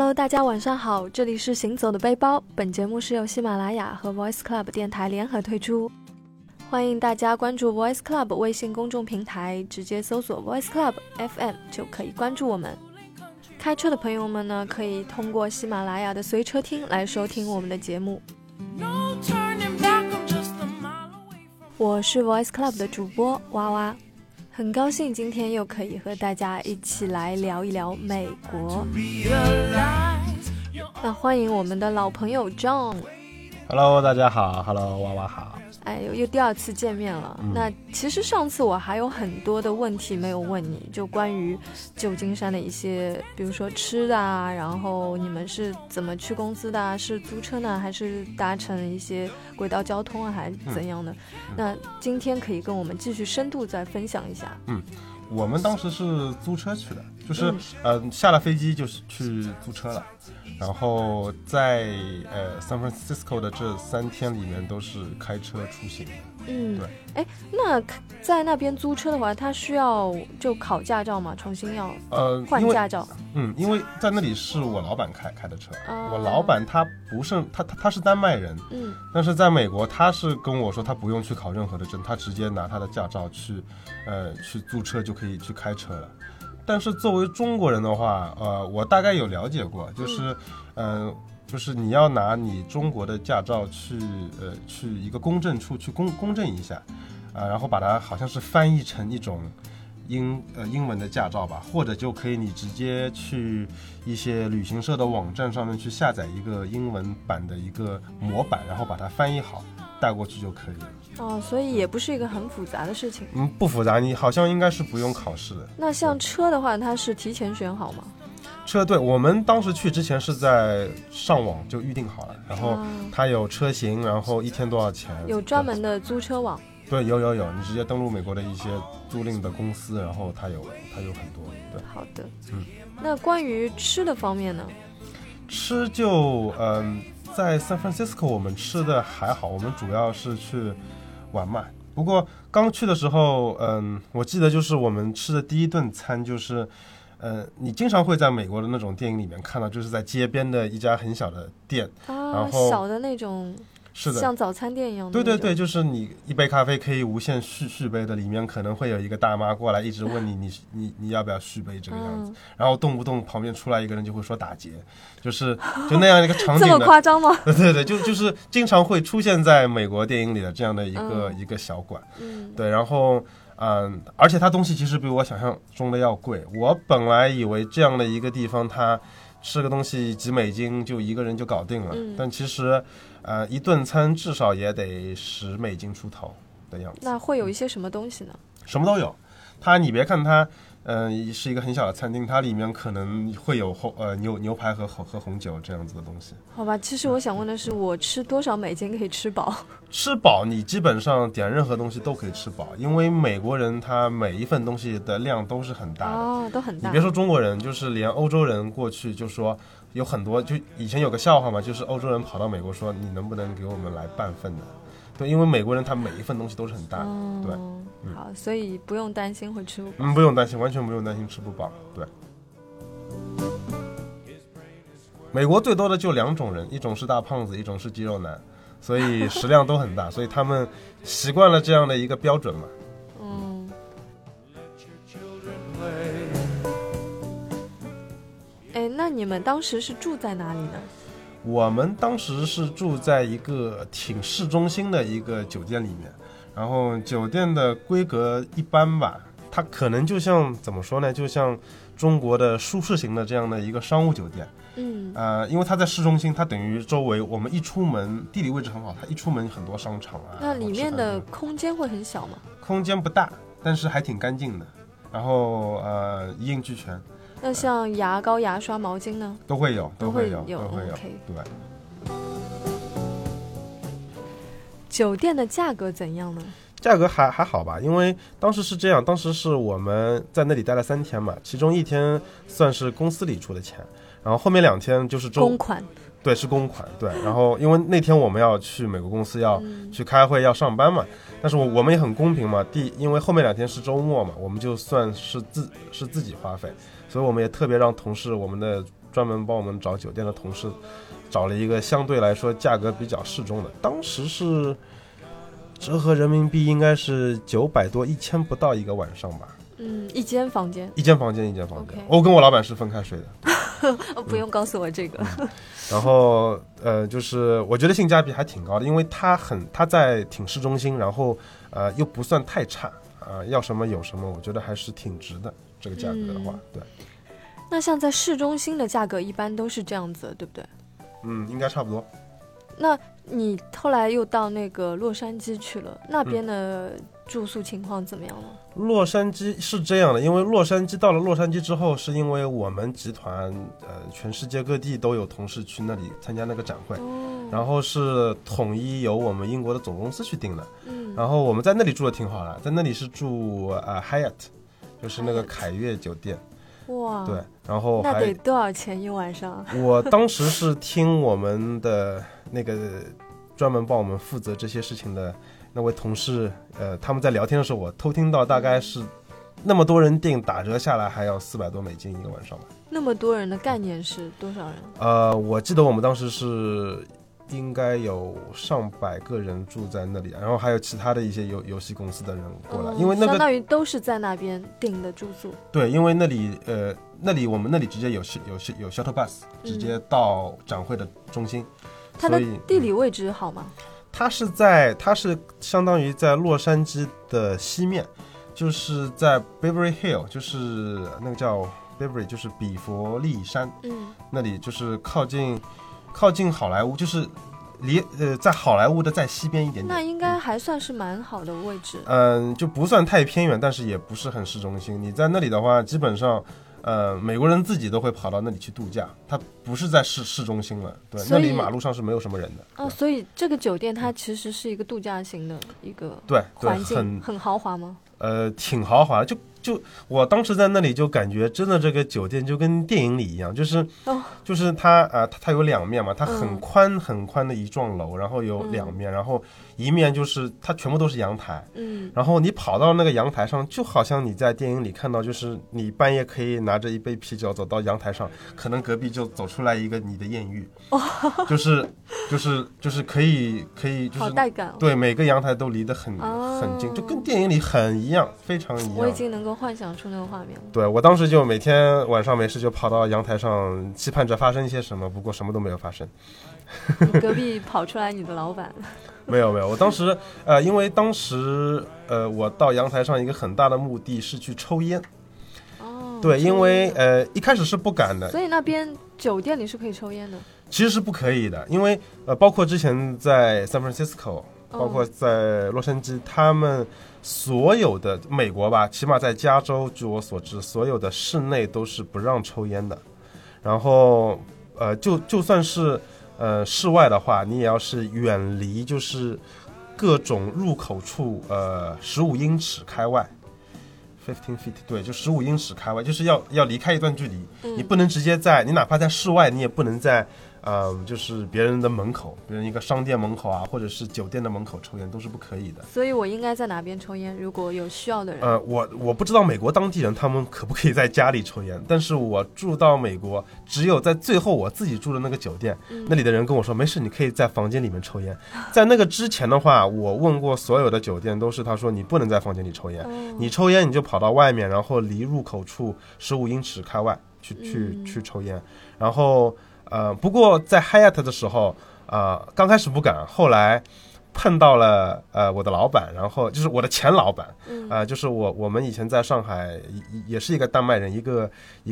Hello， 大家晚上好，这里是行走的背包。本节目是由喜马拉雅和 Voice Club 电台联合推出，欢迎大家关注 Voice Club 微信公众平台，直接搜索 Voice Club FM 就可以关注我们。开车的朋友们呢，可以通过喜马拉雅的随车听来收听我们的节目。我是 Voice Club 的主播哇哇，很高兴今天又可以和大家一起来聊一聊美国。那欢迎我们的老朋友 John。Hello， 大家好 ，Hello， 娃娃好。哎，又第二次见面了。那其实上次我还有很多的问题没有问你，就关于旧金山的一些，比如说吃的啊，然后你们是怎么去公司的啊？是租车呢，还是搭乘一些轨道交通啊，还是怎样的？那今天可以跟我们继续深度再分享一下。我们当时是租车去的，就是下了飞机就是去租车了，然后在San Francisco 的这3天里面都是开车出行的。对。哎，那在那边租车的话，他需要就考驾照吗？重新要换驾照？因为在那里是我老板开的车，我老板他不是他是丹麦人，但是在美国他是跟我说他不用去考任何的证，他直接拿他的驾照去租车就可以去开车了。但是作为中国人的话，我大概有了解过，就是就是你要拿你中国的驾照去一个公证处去公证一下，然后把它好像是翻译成一种英文的驾照吧，或者就可以你直接去一些旅行社的网站上面去下载一个英文版的一个模板，然后把它翻译好带过去就可以了。所以也不是一个很复杂的事情。不复杂，你好像应该是不用考试的。那像车的话，它是提前选好吗？车，对，我们当时去之前是在上网就预定好了，然后它有车型，然后一天多少钱，有专门的租车网。对，有，你直接登录美国的一些租赁的公司，然后它有很多。对，好的。那关于吃的方面呢？吃就在 San Francisco 我们吃的还好，我们主要是去玩嘛。不过刚去的时候，我记得就是我们吃的第一顿餐就是，你经常会在美国的那种电影里面看到，就是在街边的一家很小的店，然后小的那种，是的，像早餐店一样的。对，就是你一杯咖啡可以无限续杯的，里面可能会有一个大妈过来一直问你你要不要续杯这个样子，然后动不动旁边出来一个人就会说打劫，就是就那样一个场景的。这么夸张吗？对，就是经常会出现在美国电影里的这样的一个小馆。对，然后而且它东西其实比我想象中的要贵。我本来以为这样的一个地方它吃个东西几美金就一个人就搞定了，但其实一顿餐至少也得10美金出头的样子。那会有一些什么东西呢？什么都有。它你别看它是一个很小的餐厅，它里面可能会有牛排和红酒这样子的东西。好吧，其实我想问的是，我吃多少美金可以吃饱？吃饱你基本上点任何东西都可以吃饱，因为美国人他每一份东西的量都是很大的，都很大。你别说中国人，就是连欧洲人过去就说有很多，就以前有个笑话嘛，就是欧洲人跑到美国说你能不能给我们来半份的？对，因为美国人他每一份东西都是很大的。对。好，所以不用担心会吃不饱。不用担心，完全不用担心吃不饱。对，美国最多的就2种人，一种是大胖子，一种是肌肉男，所以食量都很大，所以他们习惯了这样的一个标准嘛。那你们当时是住在哪里呢？我们当时是住在一个挺市中心的一个酒店里面。然后酒店的规格一般吧，它可能就像怎么说呢，就像中国的舒适型的这样的一个商务酒店。因为它在市中心，它等于周围我们一出门地理位置很好，它一出门很多商场啊。那里面的空间会很小吗？空间不大，但是还挺干净的，然后一应俱全。那像牙膏、牙刷、毛巾呢？都会有。Okay. 对。酒店的价格怎样呢？价格还好吧，因为当时是这样，当时是我们在那里待了3天嘛，其中1天算是公司里出的钱，然后后面2天就是公款。对，是公款。对，然后因为那天我们要去美国公司，要去开会，要上班嘛，但是我们也很公平嘛，因为后面2天是周末嘛，我们就算是自己花费，所以我们也特别让同事，我们的专门帮我们找酒店的同事找了一个相对来说价格比较适中的，当时是折合人民币应该是900多1000不到一个晚上吧。嗯，一间房间、okay. 我跟我老板是分开睡的不用告诉我这个然后就是我觉得性价比还挺高的，因为它在挺市中心，然后又不算太差要什么有什么，我觉得还是挺值的这个价格的话。对，那像在市中心的价格一般都是这样子对不对？嗯，应该差不多。那你后来又到那个洛杉矶去了，那边的住宿情况怎么样呢？洛杉矶是这样的，因为到了洛杉矶之后，是因为我们集团全世界各地都有同事去那里参加那个展会，然后是统一由我们英国的总公司去定的，然后我们在那里住的挺好的，在那里是住Hyatt， 就是那个凯悦酒店。哇，对，然后那得多少钱一晚上？我当时是听我们的那个专门帮我们负责这些事情的那位同事他们在聊天的时候，我偷听到大概是那么多人订，打折下来还要$400多一个晚上吧。那么多人的概念是多少人？我记得我们当时是应该有100个人住在那里，然后还有其他的一些游戏公司的人过来，因为那个相当于都是在那边订的住宿。对，因为我们那里直接有 shuttle bus 直接到展会的中心。它的地理位置好吗？它是相当于在洛杉矶的西面，就是在 Beverly Hill， 就是那个叫 Beverly， 就是比佛利山，那里就是靠近好莱坞，就是在好莱坞的在西边一点点。那应该还算是蛮好的位置。就不算太偏远，但是也不是很市中心。你在那里的话，基本上美国人自己都会跑到那里去度假，它不是在市中心了。对，那里马路上是没有什么人的。所以这个酒店它其实是一个度假型的一个环境。对，很豪华吗？挺豪华的，就我当时在那里就感觉真的这个酒店就跟电影里一样，就是它有两面嘛，它很宽很宽的一幢楼，然后有两面，然后一面就是它全部都是阳台，然后你跑到那个阳台上，就好像你在电影里看到，就是你半夜可以拿着一杯啤酒走到阳台上，可能隔壁就走出来一个你的艳遇，就是可以就是好带感哦。对，每个阳台都离得很近，就跟电影里很一样，非常一样。我已经能够幻想出那个画面了。对，我当时就每天晚上没事就跑到阳台上，期盼着发生一些什么，不过什么都没有发生。你隔壁跑出来你的老板？没有，我当时因为当时我到阳台上一个很大的目的是去抽烟。对，因为一开始是不敢的。所以那边酒店里是可以抽烟的？其实是不可以的，因为包括之前在 San Francisco， 包括在洛杉矶，他们所有的美国吧，起码在加州，据我所知，所有的室内都是不让抽烟的。然后就算是室外的话，你也要是远离就是各种入口处15英尺开外。15 feet， 对，就15英尺开外，就是要离开一段距离，你不能直接你哪怕在室外，你也不能在就是别人的门口，别人一个商店门口啊，或者是酒店的门口抽烟都是不可以的。所以我应该在哪边抽烟？如果有需要的人，我不知道美国当地人他们可不可以在家里抽烟，但是我住到美国，只有在最后我自己住的那个酒店，那里的人跟我说没事，你可以在房间里面抽烟。在那个之前的话，我问过所有的酒店，都是他说你不能在房间里抽烟，你抽烟你就跑到外面，然后离入口处15英尺开外去抽烟。然后不过在 Hyatt 的时候刚开始不敢，后来碰到了我的老板，然后就是我的前老板，就是我们以前在上海也是一个丹麦人，一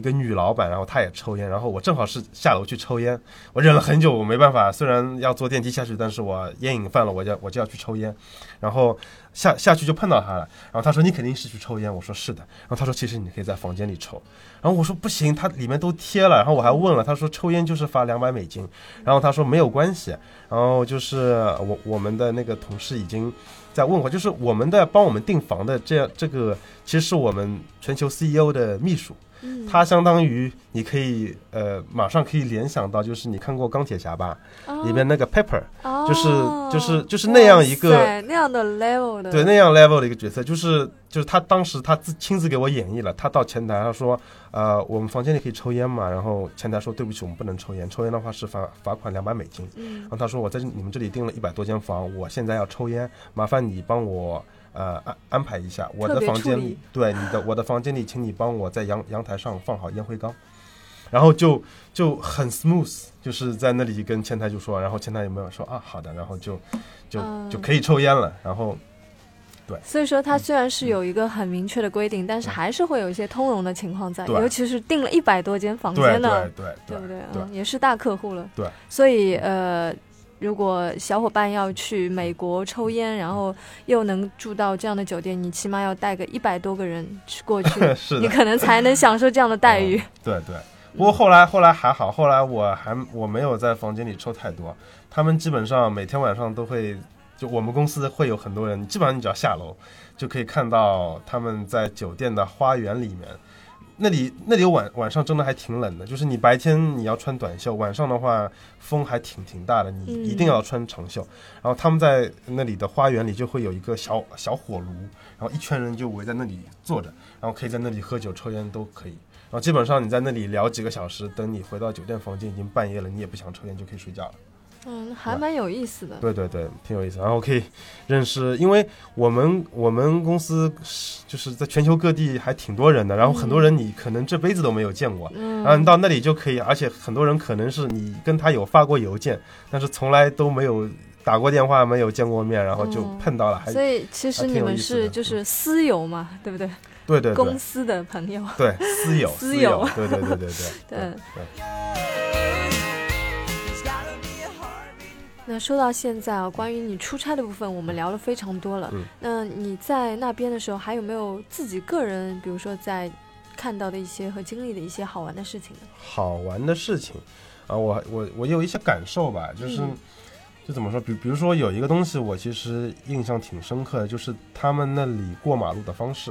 个女老板，然后她也抽烟，然后我正好是下楼去抽烟，我忍了很久，我没办法，虽然要坐电梯下去，但是我烟瘾犯了，我就要去抽烟，然后下去就碰到她了，然后她说你肯定是去抽烟，我说是的，然后她说其实你可以在房间里抽，然后我说不行，她里面都贴了，然后我还问了，她说抽烟就是罚$200，然后她说没有关系，然后就是我们的那个同事已经在问我，就是我们的帮我们订房的这个其实是我们全球 CEO 的秘书，它相当于你可以马上可以联想到，就是你看过钢铁侠吧，里面那个 Pepper， 就是那样一个那样的 level 的，对，那样 level 的一个角色，就是他当时他亲自给我演绎了，他到前台他说我们房间里可以抽烟嘛，然后前台说对不起我们不能抽烟，抽烟的话是罚款$200，然后他说我在你们这里订了100多间房，我现在要抽烟，麻烦你帮我安排一下，我的房间里，对我的房间里，请你帮我在阳台上放好烟灰缸，然后就很 smooth， 就是在那里跟前台就说，然后前台有没有说啊好的，然后就可以抽烟了，然后对，所以说它虽然是有一个很明确的规定，但是还是会有一些通融的情况在，尤其是订了100多间房间的，对不对、也是大客户了，对，所以如果小伙伴要去美国抽烟，然后又能住到这样的酒店，你起码要带个100多个人过去你可能才能享受这样的待遇对，不过后来还好，后来我没有在房间里抽太多，他们基本上每天晚上都会，就我们公司会有很多人，基本上你只要下楼就可以看到他们在酒店的花园里面，那里晚上真的还挺冷的，就是你白天你要穿短袖，晚上的话风还挺大的，你一定要穿长袖，然后他们在那里的花园里就会有一个小火炉，然后一圈人就围在那里坐着，然后可以在那里喝酒抽烟都可以，然后基本上你在那里聊几个小时，等你回到酒店房间已经半夜了，你也不想抽烟就可以睡觉了，还蛮有意思的，对，挺有意思。然后可以认识，因为我们公司就是在全球各地还挺多人的，然后很多人你可能这辈子都没有见过，然后你到那里就可以，而且很多人可能是你跟他有发过邮件，但是从来都没有打过电话，没有见过面，然后就碰到了，所以其实你们是就是私友嘛，对不对？对，公司的朋友，对，私友，对。那说到现在啊，关于你出差的部分我们聊了非常多了，那你在那边的时候还有没有自己个人比如说在看到的一些和经历的一些好玩的事情呢？好玩的事情啊，我有一些感受吧，就是就怎么说，比如说有一个东西我其实印象挺深刻的，就是他们那里过马路的方式，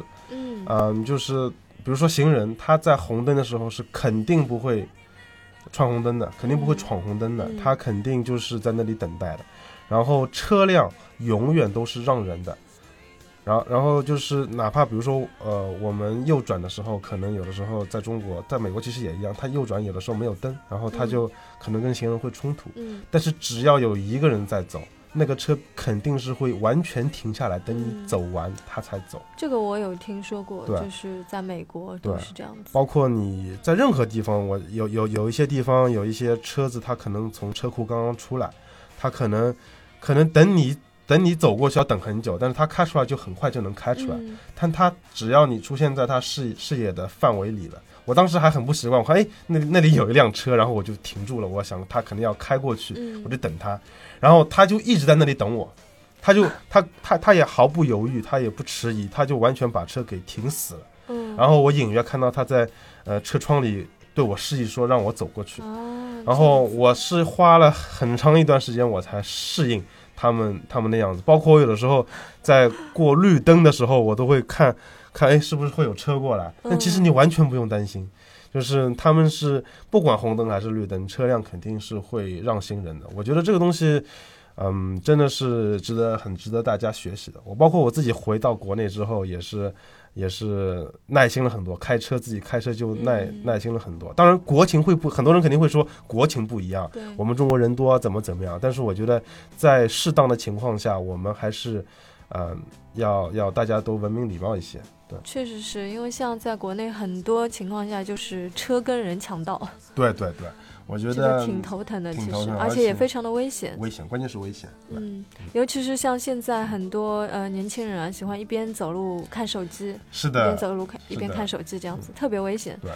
就是比如说行人他在红灯的时候是肯定不会穿红灯的，肯定不会闯红灯的，他肯定就是在那里等待的，然后车辆永远都是让人的，然后就是哪怕比如说我们右转的时候，可能有的时候在中国在美国其实也一样，他右转有的时候没有灯，然后他就可能跟行人会冲突，但是只要有一个人在走，那个车肯定是会完全停下来，等你走完他才走。这个我有听说过，就是在美国都是这样子。包括你在任何地方，我有一些地方有一些车子，它可能从车库刚刚出来，它可能等你走过去要等很久，但是它开出来就很快就能开出来，但它只要你出现在它视野的范围里了。我当时还很不习惯，我看那里有一辆车，然后我就停住了，我想他可能要开过去，我就等他，然后他就一直在那里等我，他也毫不犹豫，他也不迟疑，他就完全把车给停死了，然后我隐约看到他在车窗里对我示意说让我走过去，然后我是花了很长一段时间我才适应他们那样子，包括我有的时候在过绿灯的时候，我都会看是不是会有车过来，但其实你完全不用担心，就是他们是不管红灯还是绿灯，车辆肯定是会让行人的。我觉得这个东西真的是很值得大家学习的。包括我自己回到国内之后也是耐心了很多，自己开车就耐心了很多。当然国情很多人肯定会说国情不一样，我们中国人多怎么样，但是我觉得在适当的情况下我们还是要大家都文明礼貌一些。对，确实是因为像在国内很多情况下就是车跟人抢道，对，我觉得挺头疼的，其实而且也非常的危险，关键是危险。尤其是像现在很多年轻人喜欢一边走路看手机，是的，一边走路一边看手机，这样子特别危险。对，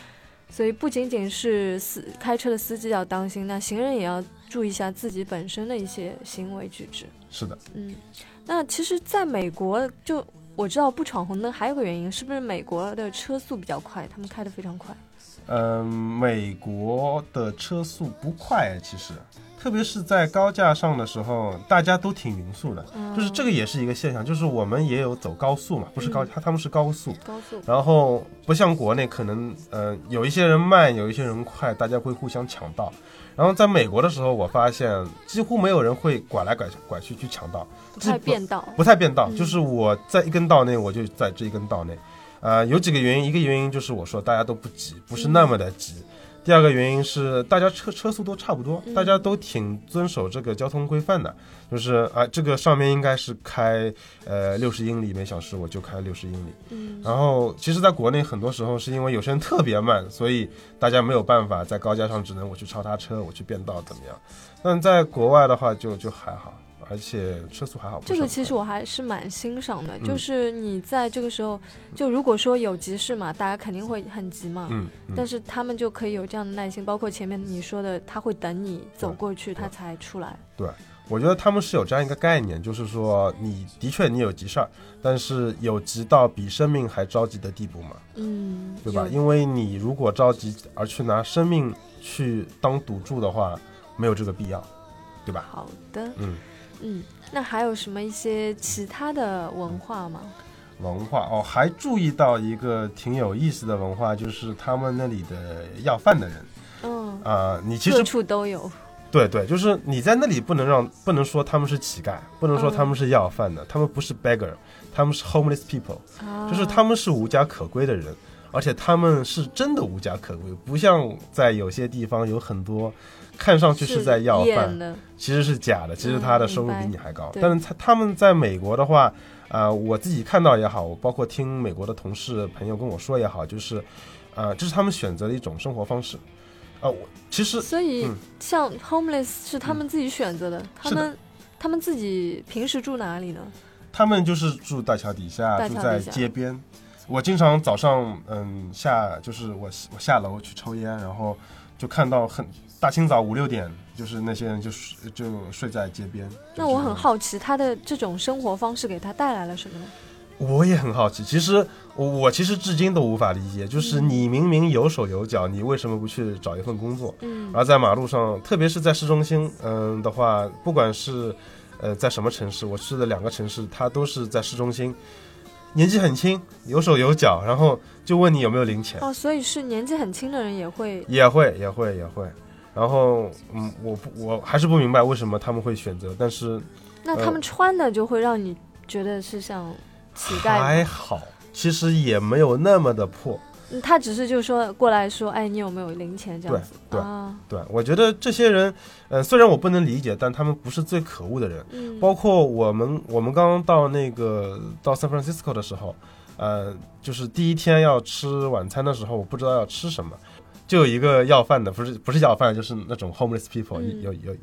所以不仅仅是开车的司机要当心，那行人也要注意一下自己本身的一些行为举止。是的，那其实在美国就我知道不闯红灯还有个原因，是不是美国的车速比较快，他们开得非常快？美国的车速不快，其实特别是在高架上的时候，大家都挺匀速的，就是这个也是一个现象，就是我们也有走高速嘛，不是高架，他们是高速，然后不像国内可能有一些人慢，有一些人快，大家会互相抢道。然后在美国的时候，我发现几乎没有人会拐来拐去抢道，不太变道、就是我在一根道内，我就在这一根道内。有几个原因，一个原因就是我说大家都不急，不是那么的急。第二个原因是大家车速都差不多，大家都挺遵守这个交通规范的，就是这个上面应该是开60英里/小时，我就开60英里。然后其实在国内很多时候是因为有些人特别慢，所以大家没有办法，在高架上只能我去超他车，我去变道怎么样。但在国外的话就还好，而且车速还好。这个其实我还是蛮欣赏的，就是你在这个时候，就如果说有急事嘛，大家肯定会很急嘛，但是他们就可以有这样的耐心，包括前面你说的，他会等你走过去，他才出来。对，我觉得他们是有这样一个概念，就是说你的确你有急事儿，但是有急到比生命还着急的地步嘛，对吧？因为你如果着急而去拿生命去当赌注的话，没有这个必要，对吧？好的，那还有什么一些其他的文化吗？文化还注意到一个挺有意思的文化，就是他们那里的要饭的人，你其实各处都有。对对，就是你在那里不能说他们是乞丐，不能说他们是要饭的，他们不是 beggar， 他们是 homeless people，就是他们是无家可归的人，而且他们是真的无家可归，不像在有些地方有很多。看上去是在要饭，其实是假的，其实他的收入比你还高。但是他们在美国的话，我自己看到也好，我包括听美国的同事朋友跟我说也好，就是，这是他们选择的一种生活方式。其实所以像 homeless 是他们自己选择的，他们自己平时住哪里呢？他们就是住大桥底下，住在街边。我经常早上就是我下楼去抽烟，然后就看到大清早5-6点，就是那些人就睡在街边。那我很好奇他的这种生活方式给他带来了什么呢？我也很好奇，其实我其实至今都无法理解，就是你明明有手有脚，你为什么不去找一份工作？而在马路上，特别是在市中心，的话，不管是在什么城市，我去的两个城市，它都是在市中心。年纪很轻，有手有脚，然后就问你有没有零钱。所以是年纪很轻的人也会。然后我还是不明白为什么他们会选择，但是那他们穿的就会让你觉得是像乞丐。还好，其实也没有那么的破，他只是就说过来说，哎，你有没有零钱这样子。对，我觉得这些人虽然我不能理解，但他们不是最可恶的人。包括我们刚刚到 San Francisco 的时候，就是第一天要吃晚餐的时候，我不知道要吃什么，就有一个要饭的，不是要饭，就是那种 homeless people，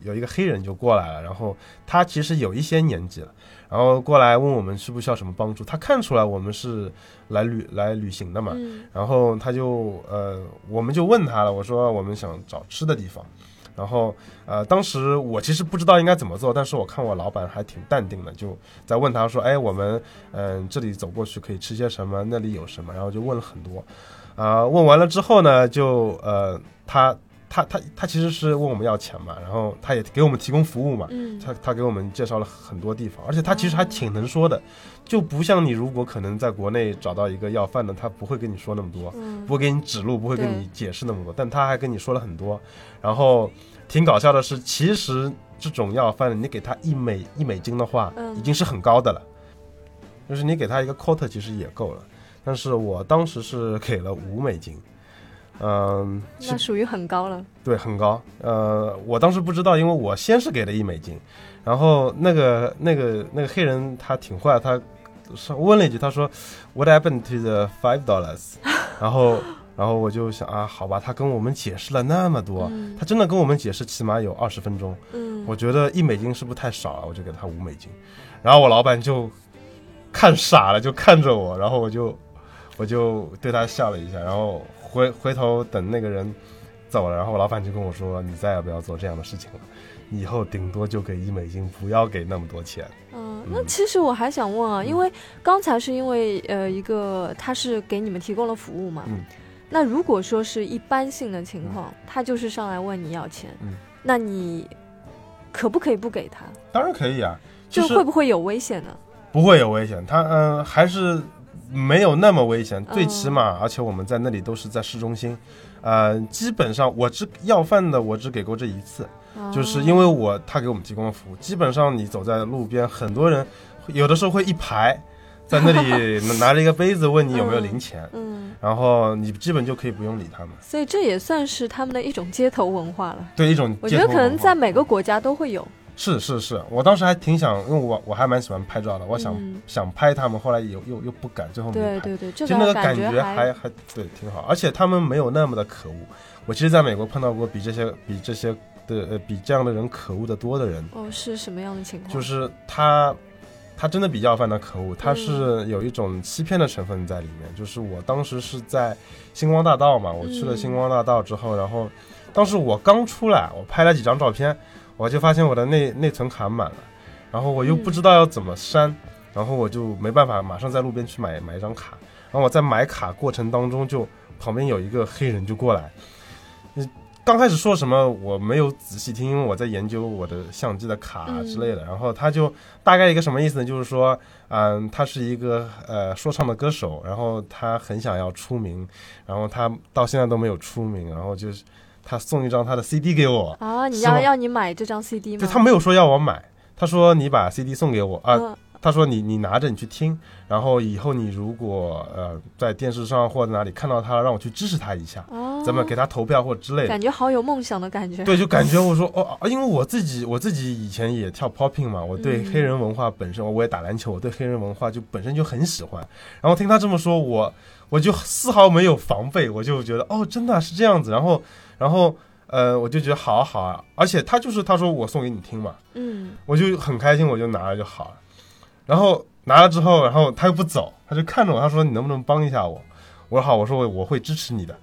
有一个黑人就过来了，然后他其实有一些年纪了，然后过来问我们需不需要什么帮助。他看出来我们是来旅行的嘛，然后他就我们就问他了，我说我们想找吃的地方。然后当时我其实不知道应该怎么做，但是我看我老板还挺淡定的，就在问他说，哎，我们这里走过去可以吃些什么，那里有什么，然后就问了很多。问完了之后呢，就他其实是问我们要钱嘛，然后他也给我们提供服务嘛，他给我们介绍了很多地方，而且他其实还挺能说的，就不像你如果可能在国内找到一个要饭的，他不会跟你说那么多，不会给你指路，不会跟你解释那么多，但他还跟你说了很多。然后挺搞笑的是，其实这种要饭的，你给他一美金的话，已经是很高的了，就是你给他一个 quarter 其实也够了。但是我当时是给了5美金，那属于很高了。对，很高。我当时不知道，因为我先是给了1美金，然后那个黑人他挺坏，他问了一句，他说 "What happened to the $5?" 然后我就想好吧，他跟我们解释了那么多，他真的跟我们解释起码有20分钟。我觉得1美金是不是太少了，我就给他5美金。然后我老板就看傻了，就看着我，然后我就对他笑了一下，然后回头等那个人走了，然后我老板就跟我说，你再也不要做这样的事情了，你以后顶多就给1美金，不要给那么多钱。那其实我还想问因为刚才是因为一个他是给你们提供了服务嘛，那如果说是一般性的情况，他就是上来问你要钱，那你可不可以不给他？当然可以啊，就是会不会有危险呢？不会有危险，他还是没有那么危险，最起码，而且我们在那里都是在市中心，基本上我只要饭的我只给过这一次，就是因为他给我们提供的服务，基本上你走在路边，很多人有的时候会一排在那里拿着一个杯子问你有没有零钱，然后你基本就可以不用理他们，所以这也算是他们的一种街头文化了。对，一种街头文化，我觉得可能在每个国家都会有。是是是，我当时还挺想，因为我还蛮喜欢拍照的，我想拍他们，后来又不敢，最后没拍。对对对，就那个感觉还对挺好，而且他们没有那么的可恶。我其实在美国碰到过比这样的人可恶的多的人。哦，是什么样的情况？就是他真的比要饭的可恶，他是有一种欺骗的成分在里面。就是我当时是在星光大道嘛，我去了星光大道之后，然后当时我刚出来，我拍了几张照片，我就发现我的内存卡满了，然后我又不知道要怎么删，然后我就没办法马上在路边去买一张卡，然后我在买卡过程当中，就旁边有一个黑人就过来，刚开始说什么我没有仔细听，因为我在研究我的相机的卡之类的，然后他就大概一个什么意思呢，就是说他是一个说唱的歌手，然后他很想要出名，然后他到现在都没有出名，然后就是他送一张他的 CD 给我啊，你要你买这张 CD 吗？对，他没有说要我买，他说你把 CD 送给我啊，他说你拿着你去听，然后以后你如果在电视上或者哪里看到他，让我去支持他一下，咱们给他投票或之类的。感觉好有梦想的感觉。对，就感觉我说因为我自己以前也跳 popping 嘛，我对黑人文化本身，我也打篮球，我对黑人文化就本身就很喜欢，然后听他这么说，我就丝毫没有防备，我就觉得真的是这样子，然后我就觉得好啊，而且他说我送给你听嘛，我就很开心，我就拿了就好了，然后拿了之后，然后他又不走，他就看着我，他说你能不能帮一下我，我说好，我说我会支持你的，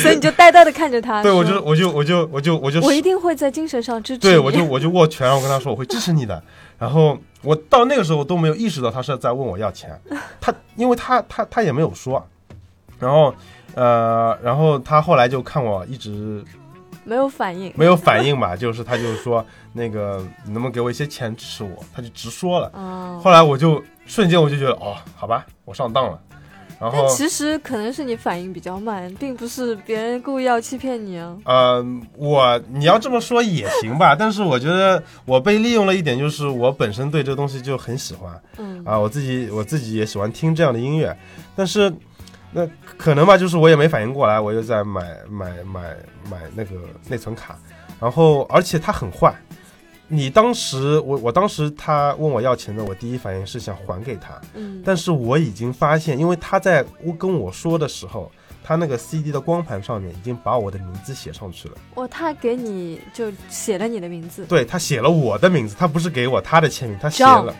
所以你就呆呆的看着他。对，我一定会在精神上支持你。对，我就握拳，然后跟他说我会支持你的，然后我到那个时候都没有意识到他是在问我要钱，他因为他也没有说，然后他后来就看我一直没有反应吧，就是他就说那个你能不能给我一些钱支持我，他就直说了，后来我就瞬间我就觉得好吧，我上当了。然后但其实可能是你反应比较慢，并不是别人故意要欺骗你啊。你要这么说也行吧，但是我觉得我被利用了一点，就是我本身对这东西就很喜欢，我自己也喜欢听这样的音乐，但是那可能吧，就是我也没反应过来，我又在买那个内存卡，然后而且他很坏，你当时我当时他问我要钱的，我第一反应是想还给他，但是我已经发现，因为他在跟我说的时候，他那个 CD 的光盘上面已经把我的名字写上去了。他给你就写了你的名字？对，他写了我的名字，他不是给我他的签名，他写了。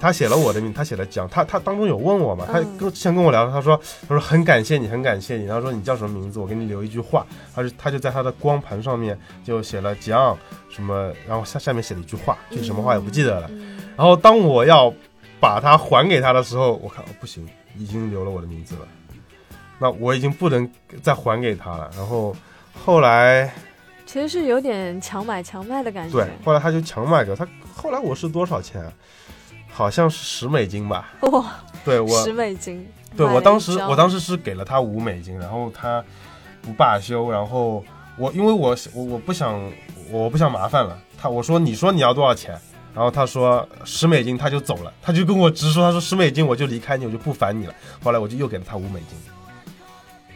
他写了我的名，他写了讲，他当中有问我嘛，他先跟我聊，他说很感谢你，他说你叫什么名字，我给你留一句话，他就在他的光盘上面就写了讲什么，然后下面写了一句话，就什么话也不记得了，然后当我要把它还给他的时候，我看不行，已经留了我的名字了，那我已经不能再还给他了，然后后来其实是有点强买强卖的感觉。对，后来他就强卖给他，后来我是多少钱啊？好像是$10吧。哇，对，我$10。对，我当时是给了他$5，然后他不罢休，然后因为我不想麻烦了，我说你要多少钱，然后他说$10，他就走了，他就跟我直说，他说$10我就离开你，我就不烦你了。后来我就又给了他$5。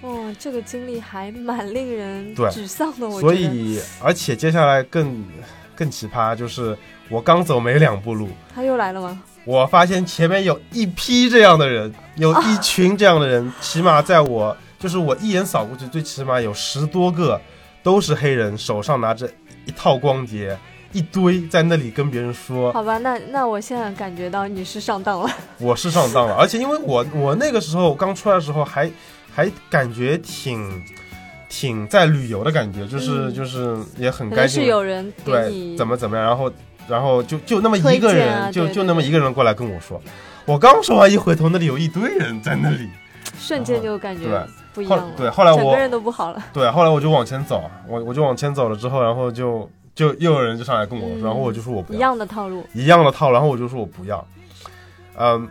哦，这个经历还蛮令人沮丧的，我觉得。所以，而且接下来更奇葩，就是我刚走没两步路，他又来了吗？我发现前面有一批这样的人，有一群这样的人，起码在我就是我一眼扫过去，最起码有10多个都是黑人，手上拿着一套光碟，一堆在那里跟别人说。好吧，那我现在感觉到你是上当了。我是上当了，而且因为我那个时候刚出来的时候还感觉挺在旅游的感觉，就是也很开心，是有人对怎么样，然后就那么一个人，就那么一个人过来跟我说，我刚说完一回头，那里有一堆人在那里，瞬间就感觉不一样了。对，后来整个人都不好了。对，后来我就往前走，我就往前走了之后，然后就就又有人就上来跟我说，然后我就说我不要，一样的套路，然后我就说我不要。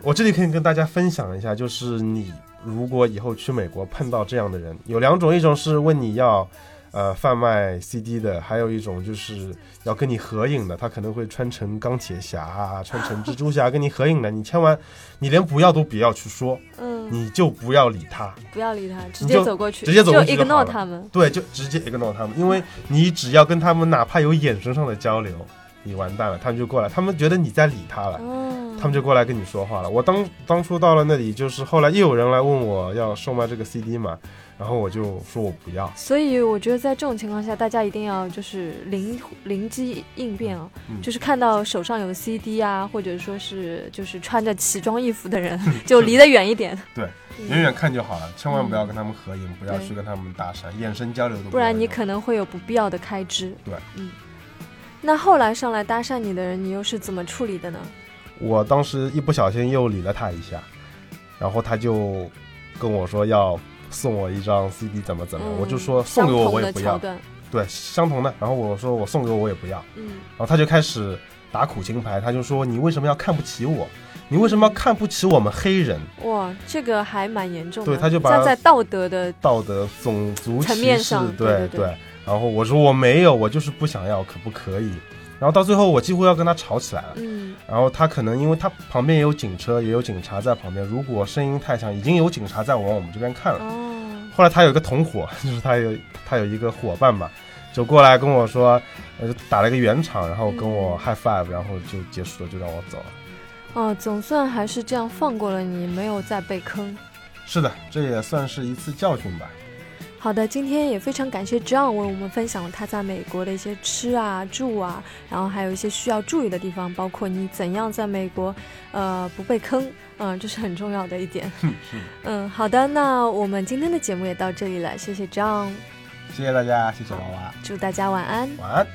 我这里可以跟大家分享一下，就是你如果以后去美国碰到这样的人，有两种，一种是问你要贩卖 CD 的，还有一种就是要跟你合影的，他可能会穿成钢铁侠，穿成蜘蛛侠跟你合影的，你千万你连不要都不要去说，你就不要理他，直接走过去就 ignore 他们，对，就直接 ignore 他们，因为你只要跟他们哪怕有眼神上的交流，你完蛋了，他们就过来，他们觉得你在理他了，他们就过来跟你说话了。我当初到了那里，就是后来又有人来问我要售卖这个 CD 嘛，然后我就说我不要。所以我觉得在这种情况下，大家一定要就是灵机应变啊，就是看到手上有 CD 啊，或者说是就是穿着奇装异服的人，就离得远一点。对，远远看就好了，千万不要跟他们合影，不要去跟他们搭讪，眼神交流都不要，不然你可能会有不必要的开支。对，那后来上来搭讪你的人，你又是怎么处理的呢？我当时一不小心又理了他一下，然后他就跟我说要送我一张 CD 怎么、我就说送给我我也不要，对，相同的，然后我说我送给我也不要，然后他就开始打苦情牌，他就说你为什么要看不起我，你为什么要看不起我们黑人？哇，这个还蛮严重的。对，他就把站在道德种族歧视层面上，对。然后我说我没有，我就是不想要，可不可以？然后到最后我几乎要跟他吵起来了，然后他可能因为他旁边也有警车也有警察在旁边，如果声音太响，已经有警察在往我们这边看了，后来他有一个同伙，就是他有一个伙伴吧，就过来跟我说，就打了一个圆场，然后跟我 high five，然后就结束了，就让我走了。总算还是这样放过了你，没有再被坑。是的，这也算是一次教训吧。好的，今天也非常感谢 John 为我们分享了他在美国的一些吃啊住啊，然后还有一些需要注意的地方，包括你怎样在美国不被坑，这是很重要的一点。好的，那我们今天的节目也到这里了，谢谢 John， 谢谢大家，谢谢娃娃，祝大家晚安。晚安。